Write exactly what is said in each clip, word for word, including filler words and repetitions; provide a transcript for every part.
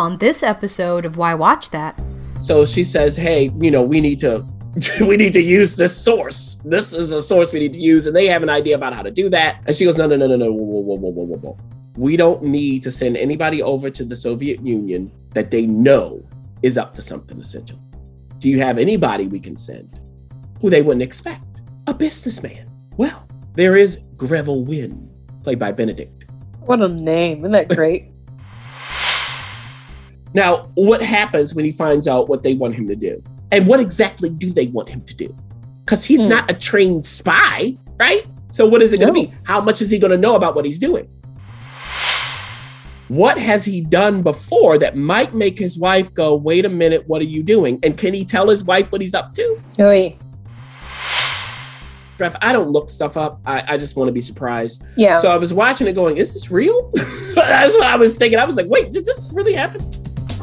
on this episode of Why Watch That. So she says, hey, you know, we need to we need to use this source. This is a source we need to use. And they have an idea about how to do that. And she goes, no, no, no, no, no. Whoa, whoa, whoa, whoa, whoa, whoa. We don't need to send anybody over to the Soviet Union that they know is up to something essential. Do you have anybody we can send who they wouldn't expect? A businessman. Well, there is Greville Wynn, played by Benedict. What a name. Isn't that great? Now, what happens when he finds out what they want him to do? And what exactly do they want him to do? Because he's hmm. not a trained spy, right? So what is it going to no. be? How much is he going to know about what he's doing? What has he done before that might make his wife go, wait a minute, what are you doing? And can he tell his wife what he's up to? Oy. I don't look stuff up. I, I just want to be surprised. Yeah. So I was watching it going, is this real? That's what I was thinking. I was like, wait, did this really happen?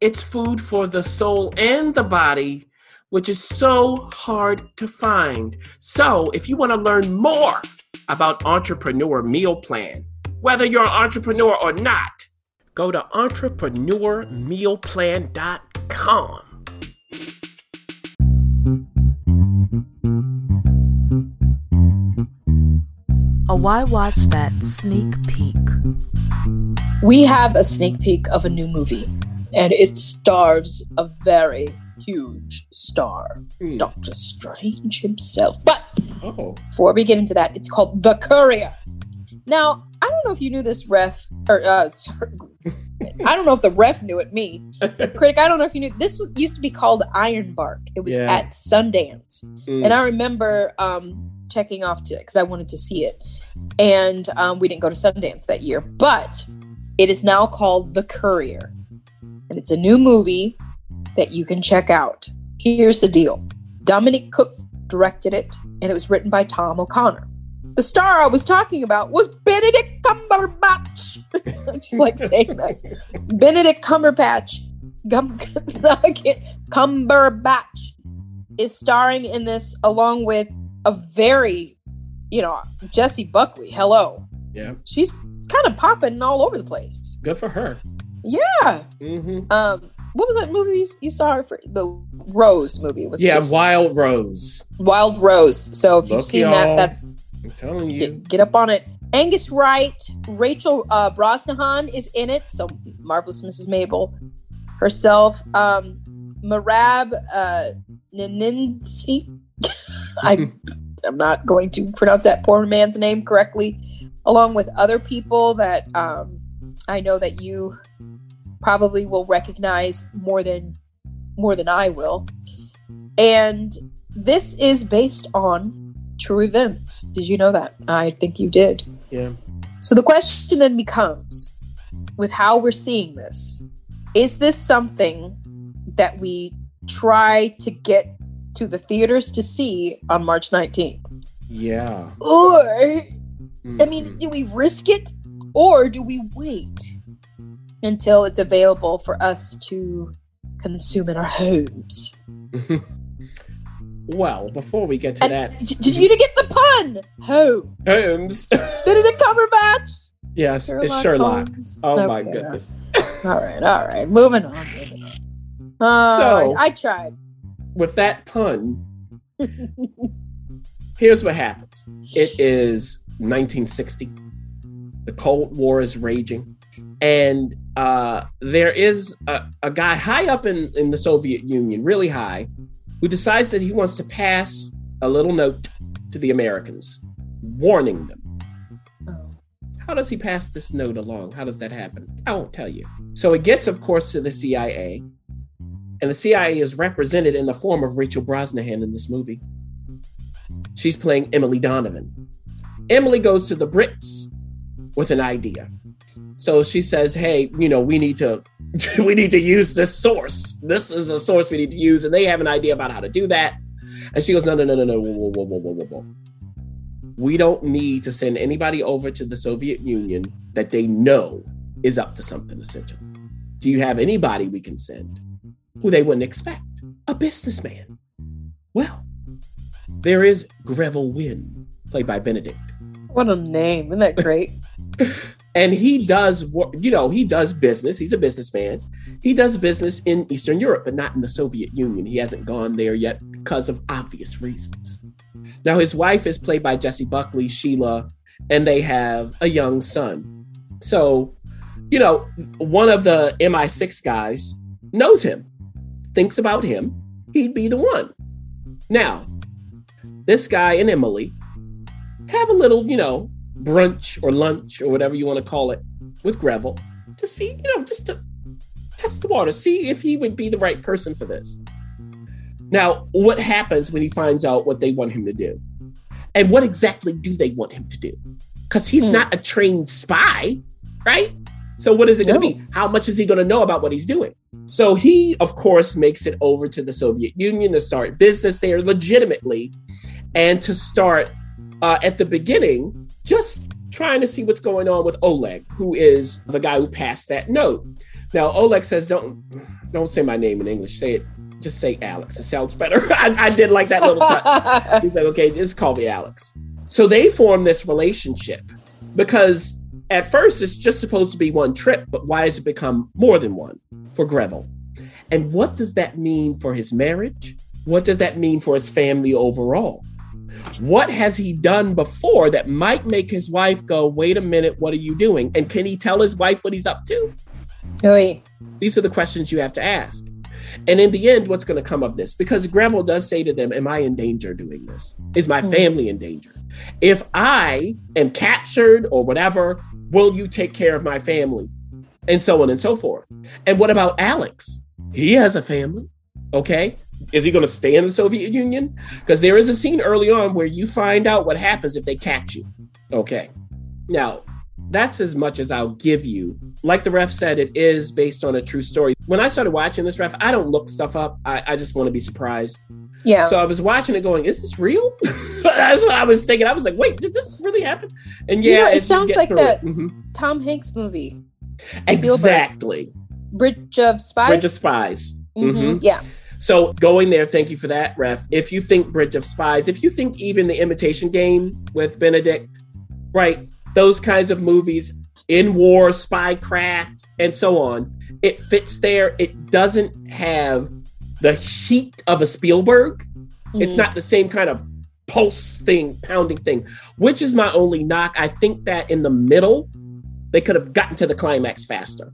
It's food for the soul and the body, which is so hard to find. So if you want to learn more about Entrepreneur Meal Plan, whether you're an entrepreneur or not, go to entrepreneur meal plan dot com. A Why Watch That sneak peek. We have a sneak peek of a new movie. And it stars a very huge star, mm. Doctor Strange himself. But oh. before we get into that, it's called The Courier. Now, I don't know if you knew this, Ref, or uh, sorry, I don't know if the Ref knew it, me. Critic, I don't know if you knew. This was, used to be called Ironbark. It was yeah. at Sundance. Mm. And I remember um, checking off to it because I wanted to see it. And um, we didn't go to Sundance that year. But it is now called The Courier. And it's a new movie that you can check out. Here's the deal. Dominic Cooke directed it, and it was written by Tom O'Connor. The star I was talking about was Benedict Cumberbatch. I'm just like saying that. Benedict Cumberbatch. Gum- Cumberbatch is starring in this along with a very, you know, Jesse Buckley. Hello. Yeah. She's kind of popping all over the place. Good for her. Yeah. Mm-hmm. Um, what was that movie you, you saw? For the Rose movie was yeah, just, Wild Rose. Wild Rose. So if Look you've seen y'all. that, that's I'm telling you, get, get up on it. Angus Wright, Rachel uh, Brosnahan is in it. So Marvelous Missus Maisel herself. Um, Marab uh, Nininsi. I I'm not going to pronounce that poor man's name correctly. Along with other people that um, I know that you probably will recognize more than more than I will. And this is based on true events. Did you know that? I think you did. Yeah. So the question then becomes, with how we're seeing this, is this something that we try to get to the theaters to see on March nineteenth? Yeah. Or, mm-hmm. I mean, do we risk it or do we wait until it's available for us to consume in our homes? Well, before we get to and that... Did you get the pun? Homes. Homes. Benedict Cumberbatch. Yes, Sherlock it's Sherlock. Holmes. Oh, okay, my goodness. all right, all right. Moving on, moving on. Oh, so, I tried. With that pun, here's what happens. It is nineteen sixty. The Cold War is raging. And uh, there is a, a guy high up in, in the Soviet Union, really high, who decides that he wants to pass a little note to the Americans, warning them. How does he pass this note along? How does that happen? I won't tell you. So it gets, of course, to the C I A. And the C I A is represented in the form of Rachel Brosnahan in this movie. She's playing Emily Donovan. Emily goes to the Brits with an idea. So she says, hey, you know, we need to we need to use this source. This is a source we need to use. And they have an idea about how to do that. And she goes, no, no, no, no, no. Whoa, whoa, whoa, whoa, whoa, whoa. We don't need to send anybody over to the Soviet Union that they know is up to something essential. Do you have anybody we can send who they wouldn't expect? A businessman. Well, there is Greville Wynn, played by Benedict. What a name. Isn't that great? And he does, you know, he does business. He's a businessman. He does business in Eastern Europe, but not in the Soviet Union. He hasn't gone there yet because of obvious reasons. Now, his wife is played by Jesse Buckley, Sheila, and they have a young son. So, you know, one of the M I six guys knows him, thinks about him. He'd be the one. Now, this guy and Emily have a little, you know, brunch or lunch or whatever you want to call it with Greville to see, you know, just to test the water, see if he would be the right person for this. Now, what happens when he finds out what they want him to do? And what exactly do they want him to do? Because he's mm. not a trained spy, right? So what is it going to no. be? How much is he going to know about what he's doing? So he, of course, makes it over to the Soviet Union to start business there legitimately and to start uh, at the beginning, just trying to see what's going on with Oleg, who is the guy who passed that note. Now, Oleg says, don't, don't say my name in English, say it. Just say Alex. It sounds better. I, I did like that little touch. He's like, okay, just call me Alex. So they form this relationship because at first it's just supposed to be one trip, but why has it become more than one for Greville? And what does that mean for his marriage? What does that mean for his family overall? What has he done before that might make his wife go, wait a minute, what are you doing? And can he tell his wife what he's up to? Oy. These are the questions you have to ask. And in the end, what's going to come of this? Because Greville does say to them, am I in danger doing this? Is my family in danger? If I am captured or whatever, will you take care of my family? And so on and so forth. And what about Alex? He has a family, okay? Is he going to stay in the Soviet Union? Because there is a scene early on where you find out what happens if they catch you, okay? Now, that's as much as I'll give you. Like the ref said, it is based on a true story. When I started watching this, ref, I don't look stuff up. I, I just want to be surprised. Yeah. So I was watching it going, is this real? That's what I was thinking. I was like, wait, did this really happen? And yeah, you know, it sounds like that mm-hmm. Tom Hanks movie. Exactly. Bridge of Spies. Bridge of Spies. Mm-hmm. Mm-hmm. Yeah. So going there, thank you for that, ref. If you think Bridge of Spies, if you think even The Imitation Game with Benedict, right? Those kinds of movies, in war, spy craft, and so on. It fits there. It doesn't have the heat of a Spielberg. Mm-hmm. It's not the same kind of pulse thing, pounding thing, which is my only knock. I think that in the middle, they could have gotten to the climax faster.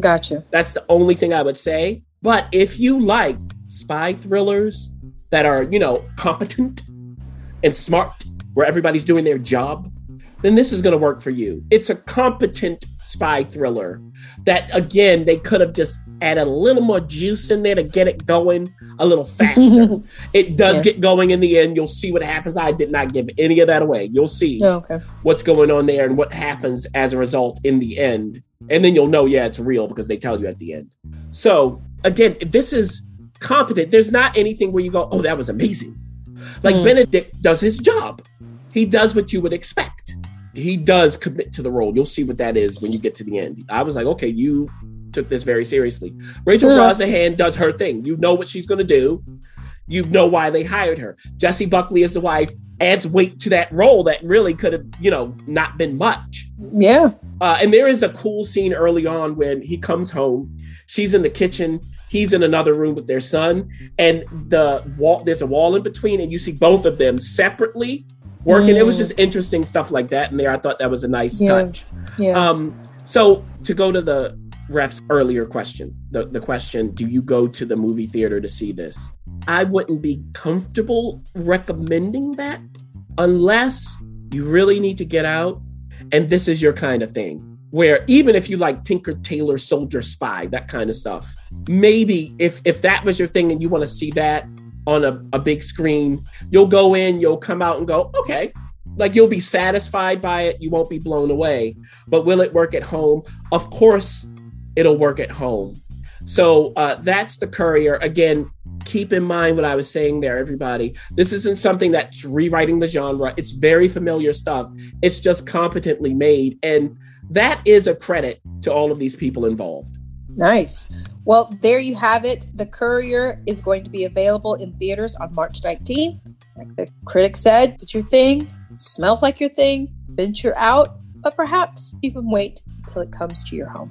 Gotcha. That's the only thing I would say. But if you like spy thrillers that are, you know, competent and smart, where everybody's doing their job, then this is going to work for you. It's a competent spy thriller that, again, they could have just added a little more juice in there to get it going a little faster. It does yeah. get going in the end. You'll see what happens. I did not give any of that away. You'll see oh, okay. what's going on there and what happens as a result in the end. And then you'll know, yeah, it's real because they tell you at the end. So, again, this is competent. There's not anything where you go, oh, that was amazing. Like mm. Benedict does his job. He does what you would expect. He does commit to the role. You'll see what that is when you get to the end. I was like, okay, you took this very seriously. Rachel yeah. Brosnahan does her thing. You know what she's going to do. You know why they hired her. Jessie Buckley as the wife adds weight to that role that really could have, you know, not been much. Yeah. Uh, and there is a cool scene early on when he comes home. She's in the kitchen. He's in another room with their son. And the wall, there's a wall in between, and you see both of them separately working. Mm. It was just interesting stuff like that in there. I thought that was a nice yeah. touch. Yeah. Um, So to go to the ref's earlier question, the, the question, do you go to the movie theater to see this? I wouldn't be comfortable recommending that unless you really need to get out and this is your kind of thing. Where even if you like Tinker Tailor Soldier Spy, that kind of stuff, maybe if if that was your thing and you want to see that on a, a big screen, you'll go in, you'll come out and go, okay, like you'll be satisfied by it. You won't be blown away. But will it work at home? Of course, it'll work at home. So uh, that's The Courier. Again, keep in mind what I was saying there, everybody. This isn't something that's rewriting the genre. It's very familiar stuff. It's just competently made. And that is a credit to all of these people involved. Nice. Well, there you have it. The Courier is going to be available in theaters on March nineteenth. Like the critic said, it's your thing, smells like your thing, venture out, but perhaps even wait till it comes to your home.